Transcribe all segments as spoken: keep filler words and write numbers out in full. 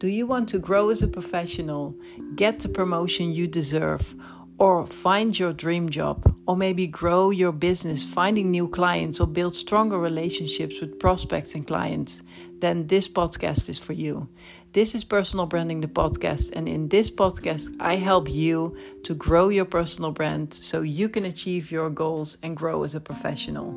Do you want to grow as a professional, get the promotion you deserve, or find your dream job, or maybe grow your business, finding new clients, or build stronger relationships with prospects and clients? Then this podcast is for you. This is Personal Branding, the podcast. And in this podcast, I help you to grow your personal brand so you can achieve your goals and grow as a professional.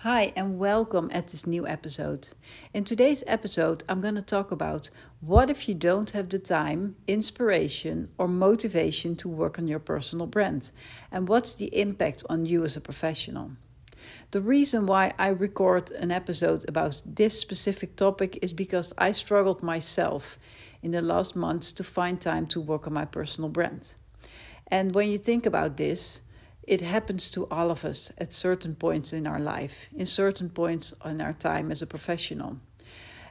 Hi and welcome at this new episode. In today's episode, I'm going to talk about what if you don't have the time, inspiration, or motivation to work on your personal brand, and what's the impact on you as a professional. The reason why I record an episode about this specific topic is because I struggled myself in the last months to find time to work on my personal brand. And when you think about this, it happens to all of us at certain points in our life, in certain points in our time as a professional.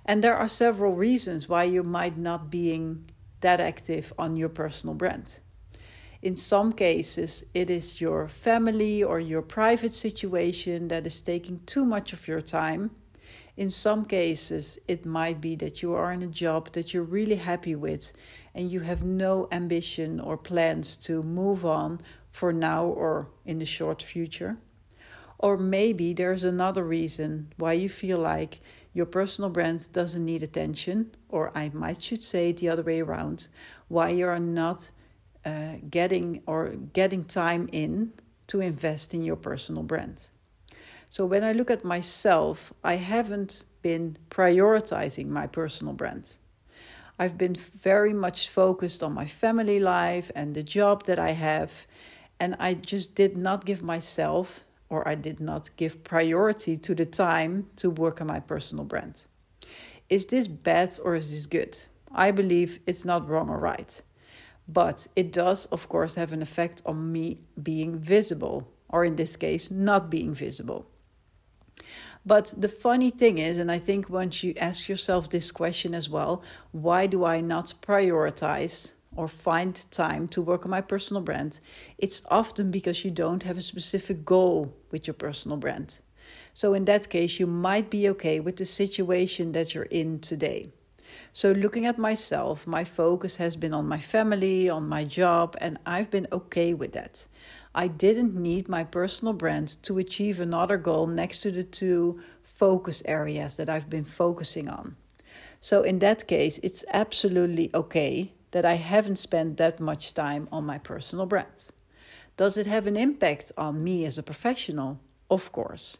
And there are several reasons why you might not be that active on your personal brand. In some cases, it is your family or your private situation that is taking too much of your time. In some cases, it might be that you are in a job that you're really happy with and you have no ambition or plans to move on for now or in the short future. Or maybe there's another reason why you feel like your personal brand doesn't need attention, or I might should say it the other way around, why you are not uh, getting or getting time in to invest in your personal brand. So when I look at myself, I haven't been prioritizing my personal brand. I've been very much focused on my family life and the job that I have. And I just did not give myself, or I did not give priority to the time to work on my personal brand. Is this bad or is this good? I believe it's not wrong or right. But it does, of course, have an effect on me being visible, or in this case, not being visible. But the funny thing is, and I think once you ask yourself this question as well, why do I not prioritize or find time to work on my personal brand? It's often because you don't have a specific goal with your personal brand. So in that case, you might be okay with the situation that you're in today. So looking at myself, my focus has been on my family, on my job, and I've been okay with that. I didn't need my personal brand to achieve another goal next to the two focus areas that I've been focusing on. So in that case, it's absolutely okay that I haven't spent that much time on my personal brand. Does it have an impact on me as a professional? Of course.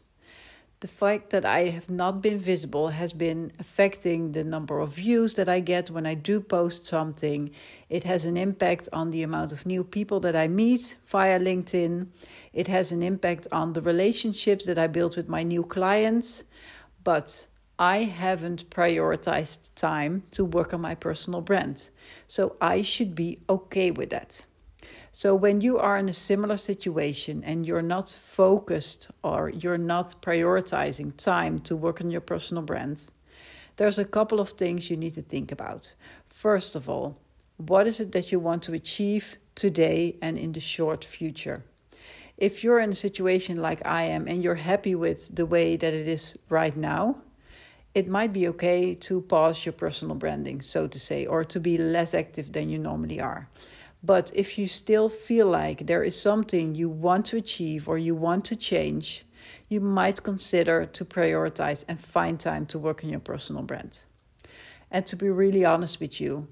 The fact that I have not been visible has been affecting the number of views that I get when I do post something. It has an impact on the amount of new people that I meet via LinkedIn. It has an impact on the relationships that I build with my new clients. But I haven't prioritized time to work on my personal brand. So I should be okay with that. So when you are in a similar situation and you're not focused or you're not prioritizing time to work on your personal brand, there's a couple of things you need to think about. First of all, what is it that you want to achieve today and in the short future? If you're in a situation like I am and you're happy with the way that it is right now, it might be okay to pause your personal branding, so to say, or to be less active than you normally are. But if you still feel like there is something you want to achieve or you want to change, you might consider to prioritize and find time to work on your personal brand. And to be really honest with you,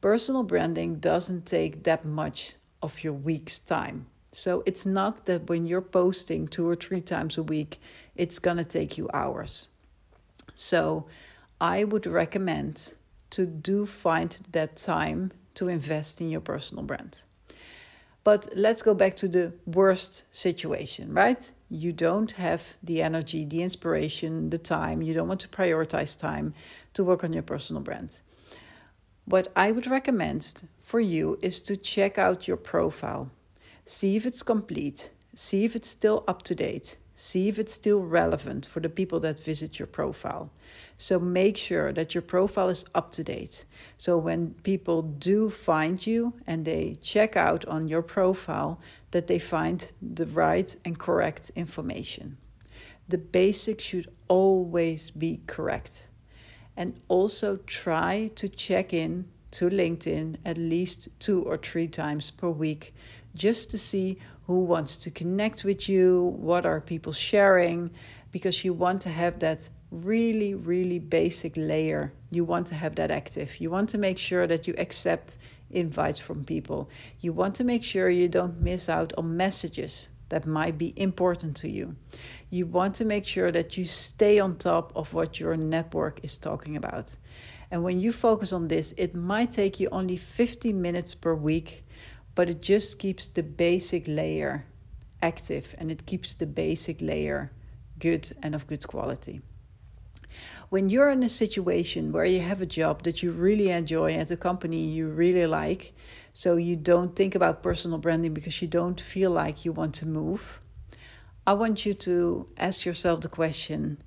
personal branding doesn't take that much of your week's time. So it's not that when you're posting two or three times a week, it's going to take you hours. So I would recommend to do find that time to invest in your personal brand. But let's go back to the worst situation, right? You don't have the energy, the inspiration, the time. You don't want to prioritize time to work on your personal brand. What I would recommend for you is to check out your profile. See if it's complete. See if it's still up to date. See if it's still relevant for the people that visit your profile. So make sure that your profile is up to date. So when people do find you and they check out on your profile, that they find the right and correct information. The basics should always be correct. And also try to check in to LinkedIn at least two or three times per week, just to see who wants to connect with you, what are people sharing, because you want to have that really, really basic layer. You want to have that active. You want to make sure that you accept invites from people. You want to make sure you don't miss out on messages that might be important to you. You want to make sure that you stay on top of what your network is talking about. And when you focus on this, it might take you only fifteen minutes per week, but it just keeps the basic layer active and it keeps the basic layer good and of good quality. When you're in a situation where you have a job that you really enjoy at a company you really like, so you don't think about personal branding because you don't feel like you want to move, I want you to ask yourself the question,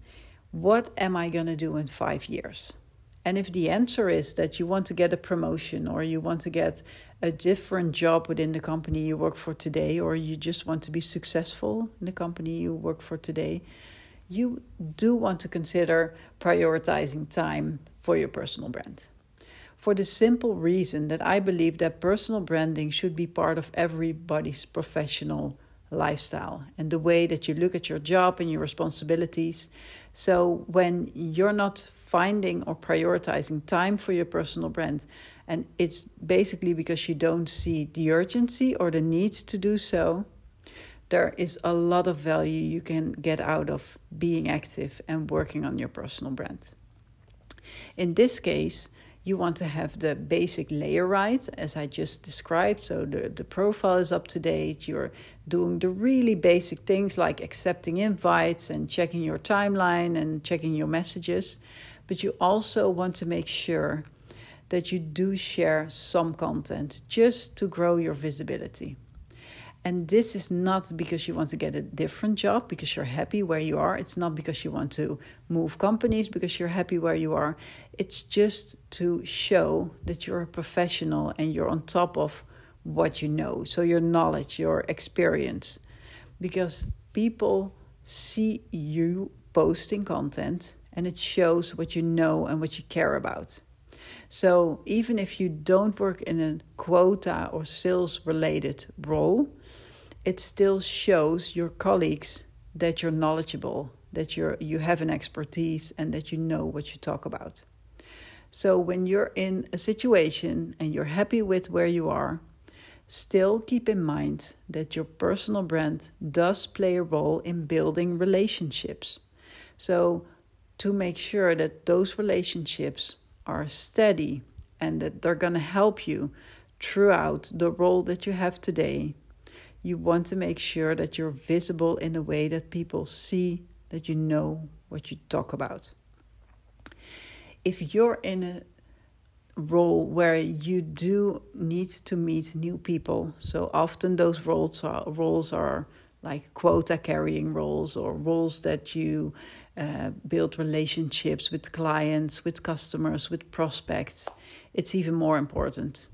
what am I going to do in five years? And if the answer is that you want to get a promotion or you want to get a different job within the company you work for today, or you just want to be successful in the company you work for today, you do want to consider prioritizing time for your personal brand. For the simple reason that I believe that personal branding should be part of everybody's professional lifestyle and the way that you look at your job and your responsibilities. So when you're not finding or prioritizing time for your personal brand, and it's basically because you don't see the urgency or the need to do so, there is a lot of value you can get out of being active and working on your personal brand. In this case, you want to have the basic layer right, as I just described. So the, the profile is up to date. You're doing the really basic things like accepting invites and checking your timeline and checking your messages. But you also want to make sure that you do share some content just to grow your visibility. And this is not because you want to get a different job, because you're happy where you are. It's not because you want to move companies, because you're happy where you are. It's just to show that you're a professional and you're on top of what you know. So your knowledge, your experience. Because people see you posting content and it shows what you know and what you care about. So even if you don't work in a quota or sales-related role, it still shows your colleagues that you're knowledgeable, that you're, you have an expertise and that you know what you talk about. So when you're in a situation and you're happy with where you are, still keep in mind that your personal brand does play a role in building relationships. So to make sure that those relationships are steady and that they're going to help you throughout the role that you have today, you want to make sure that you're visible in a way that people see that you know what you talk about. If you're in a role where you do need to meet new people, so often those roles are, roles are like quota carrying roles or roles that you Uh, build relationships with clients, with customers, with prospects, it's even more important.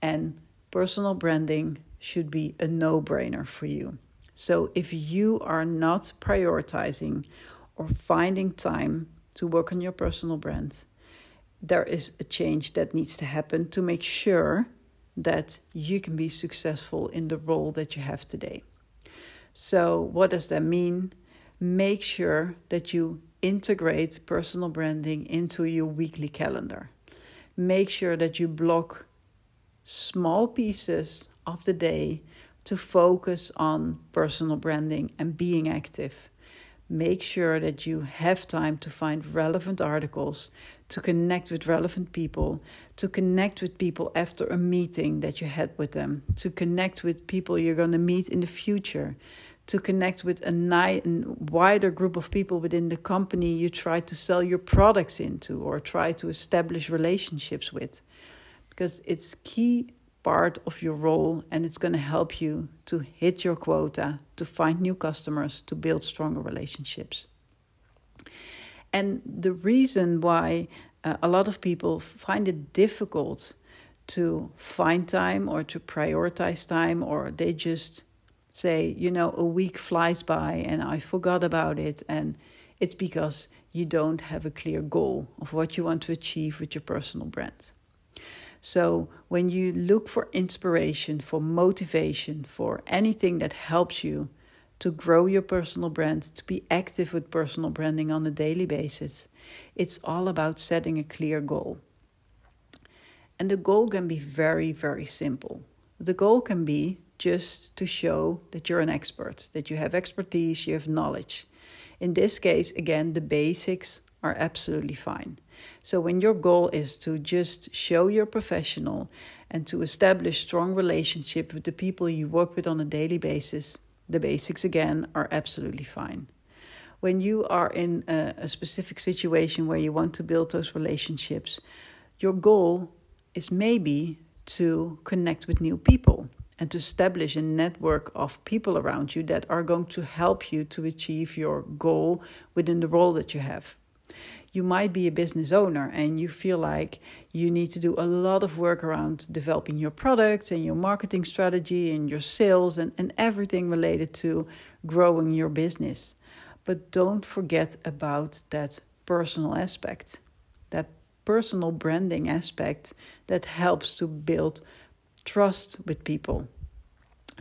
And personal branding should be a no-brainer for you. So if you are not prioritizing or finding time to work on your personal brand, there is a change that needs to happen to make sure that you can be successful in the role that you have today. So what does that mean? Make sure that you integrate personal branding into your weekly calendar. Make sure that you block small pieces of the day to focus on personal branding and being active. Make sure that you have time to find relevant articles, to connect with relevant people, to connect with people after a meeting that you had with them, to connect with people you're going to meet in the future, to connect with a ni- wider group of people within the company you try to sell your products into or try to establish relationships with. Because it's key part of your role and it's going to help you to hit your quota, to find new customers, to build stronger relationships. And the reason why uh, a lot of people find it difficult to find time or to prioritize time, or they just say, you know, a week flies by and I forgot about it. And it's because you don't have a clear goal of what you want to achieve with your personal brand. So when you look for inspiration, for motivation, for anything that helps you to grow your personal brand, to be active with personal branding on a daily basis, it's all about setting a clear goal. And the goal can be very, very simple. The goal can be just to show that you're an expert, that you have expertise, you have knowledge. In this case, again, the basics are absolutely fine. So when your goal is to just show you're professional and to establish strong relationship with the people you work with on a daily basis, the basics again are absolutely fine. When you are in a, a specific situation where you want to build those relationships, your goal is maybe to connect with new people and to establish a network of people around you that are going to help you to achieve your goal within the role that you have. You might be a business owner and you feel like you need to do a lot of work around developing your products and your marketing strategy and your sales and, and everything related to growing your business. But don't forget about that personal aspect, that personal branding aspect that helps to build trust with people.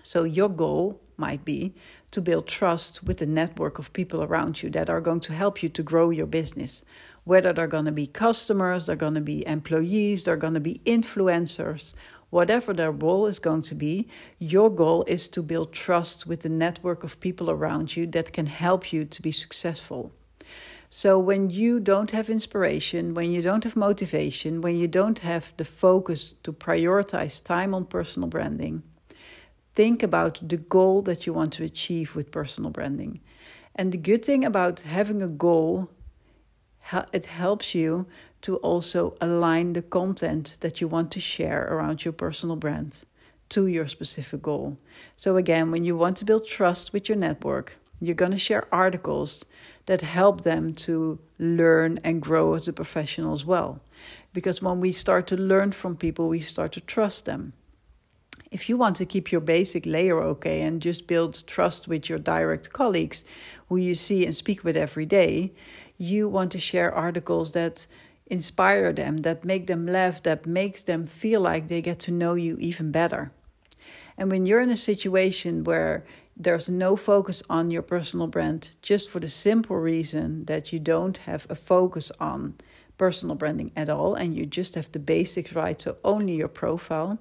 So your goal might be to build trust with the network of people around you that are going to help you to grow your business. Whether they're going to be customers, they're going to be employees, they're going to be influencers, whatever their role is going to be, your goal is to build trust with the network of people around you that can help you to be successful. So when you don't have inspiration, when you don't have motivation, when you don't have the focus to prioritize time on personal branding, think about the goal that you want to achieve with personal branding. And the good thing about having a goal, it helps you to also align the content that you want to share around your personal brand to your specific goal. So again, when you want to build trust with your network, you're going to share articles that help them to learn and grow as a professional as well. Because when we start to learn from people, we start to trust them. If you want to keep your basic layer okay and just build trust with your direct colleagues who you see and speak with every day, you want to share articles that inspire them, that make them laugh, that makes them feel like they get to know you even better. And when you're in a situation where there's no focus on your personal brand, just for the simple reason that you don't have a focus on personal branding at all, and you just have the basics right, so only your profile,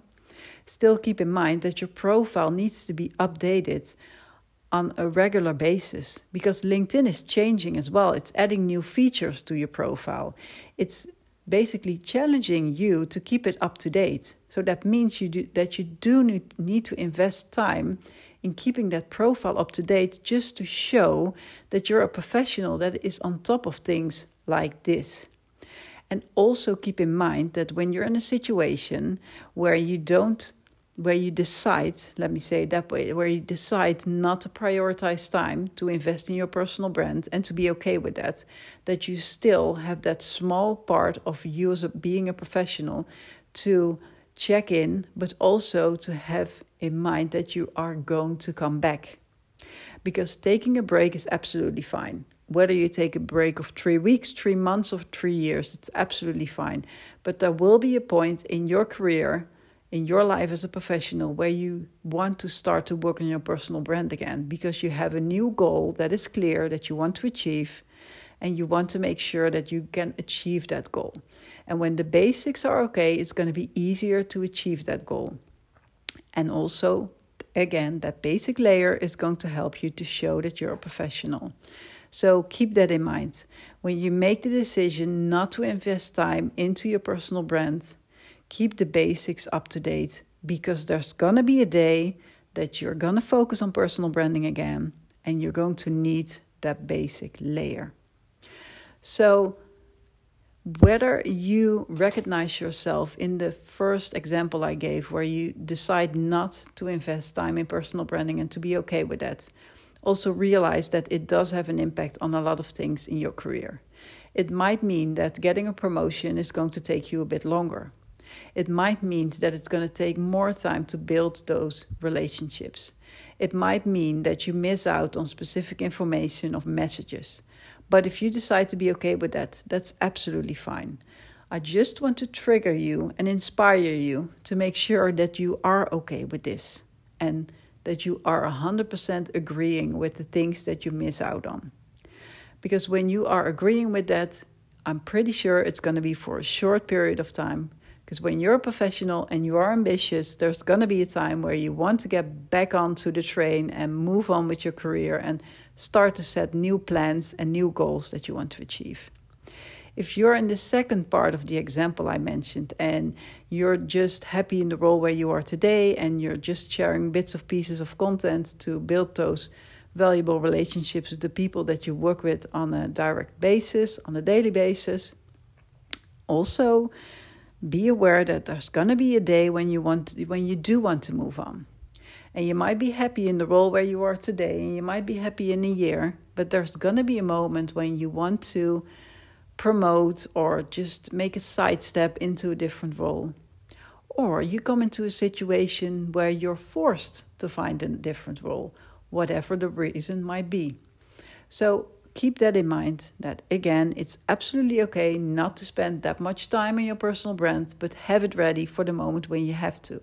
still keep in mind that your profile needs to be updated on a regular basis, because LinkedIn is changing as well. It's adding new features to your profile. It's basically challenging you to keep it up to date. So that means you do, that you do need to invest time in keeping that profile up to date, just to show that you're a professional that is on top of things like this. And also keep in mind that when you're in a situation where you don't, where you decide, let me say it that way, where you decide not to prioritize time to invest in your personal brand and to be okay with that, that you still have that small part of you as a, being a professional to check in, but also to have in mind that you are going to come back. Because taking a break is absolutely fine. Whether you take a break of three weeks, three months, or three years, it's absolutely fine. But there will be a point in your career, in your life as a professional, where you want to start to work on your personal brand again, because you have a new goal that is clear that you want to achieve, and you want to make sure that you can achieve that goal. And when the basics are okay, it's going to be easier to achieve that goal. And also, again, that basic layer is going to help you to show that you're a professional. So keep that in mind. When you make the decision not to invest time into your personal brand, keep the basics up to date, because there's going to be a day that you're going to focus on personal branding again, and you're going to need that basic layer. So whether you recognize yourself in the first example I gave, where you decide not to invest time in personal branding and to be okay with that, also realize that it does have an impact on a lot of things in your career. It might mean that getting a promotion is going to take you a bit longer. it might mean that it's going to take more time to build those relationships. It might mean that you miss out on specific information of messages. But if you decide to be okay with that, that's absolutely fine. I just want to trigger you and inspire you to make sure that you are okay with this and that you are one hundred percent agreeing with the things that you miss out on. Because when you are agreeing with that, I'm pretty sure it's going to be for a short period of time. Because when you're a professional and you are ambitious, there's going to be a time where you want to get back onto the train and move on with your career and start to set new plans and new goals that you want to achieve. If you're in the second part of the example I mentioned and you're just happy in the role where you are today and you're just sharing bits of pieces of content to build those valuable relationships with the people that you work with on a direct basis, on a daily basis. Also, be aware that there's going to be a day when you want to, when you do want to move on. And you might be happy in the role where you are today, and you might be happy in a year, but there's going to be a moment when you want to promote or just make a sidestep into a different role. Or you come into a situation where you're forced to find a different role, whatever the reason might be. So keep that in mind, that again, it's absolutely okay not to spend that much time on your personal brand, but have it ready for the moment when you have to.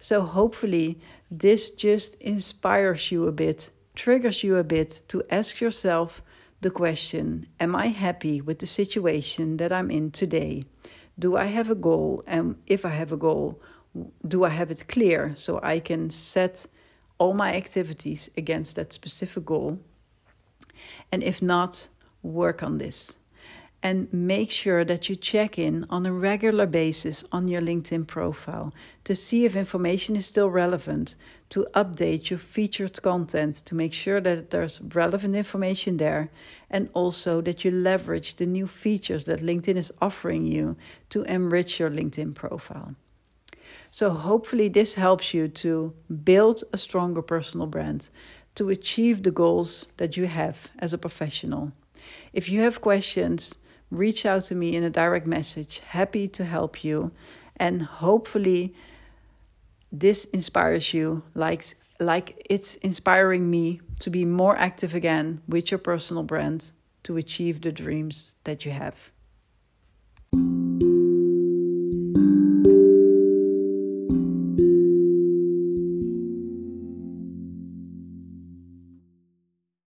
So hopefully this just inspires you a bit, triggers you a bit to ask yourself the question, am I happy with the situation that I'm in today? Do I have a goal? And if I have a goal, do I have it clear so I can set all my activities against that specific goal? And if not, work on this. And make sure that you check in on a regular basis on your LinkedIn profile to see if information is still relevant, to update your featured content, to make sure that there's relevant information there, and also that you leverage the new features that LinkedIn is offering you to enrich your LinkedIn profile. So hopefully this helps you to build a stronger personal brand, to achieve the goals that you have as a professional. If you have questions, reach out to me in a direct message. Happy to help you. And hopefully this inspires you like, like it's inspiring me to be more active again with your personal brand to achieve the dreams that you have.